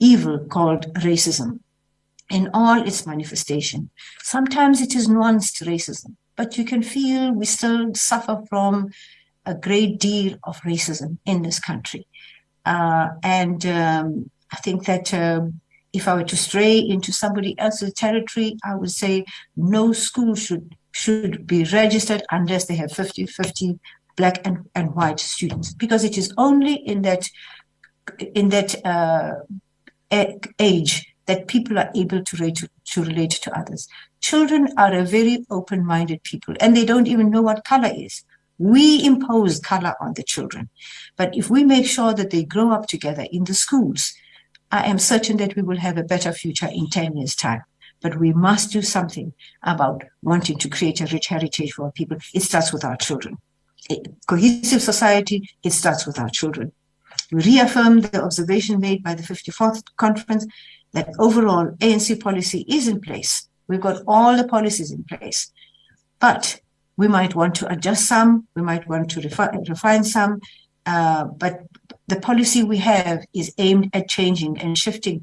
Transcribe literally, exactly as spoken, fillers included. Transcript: evil called racism in all its manifestation. Sometimes it is nuanced racism, but you can feel we still suffer from a great deal of racism in this country. Uh, and um, I think that uh, if I were to stray into somebody else's territory, I would say no school should should be registered unless they have fifty-fifty black and, and white students, because it is only in that in that uh, age that people are able to relate to, to relate to others. Children are a very open-minded people, and they don't even know what color is. We impose color on the children. But if we make sure that they grow up together in the schools, I am certain that we will have a better future in ten years' time. But we must do something about wanting to create a rich heritage for our people. It starts with our children. A cohesive society, it starts with our children. We reaffirm the observation made by the fifty-fourth conference that overall A N C policy is in place. We've got all the policies in place. But we might want to adjust some, we might want to refi- refine some, uh, but the policy we have is aimed at changing and shifting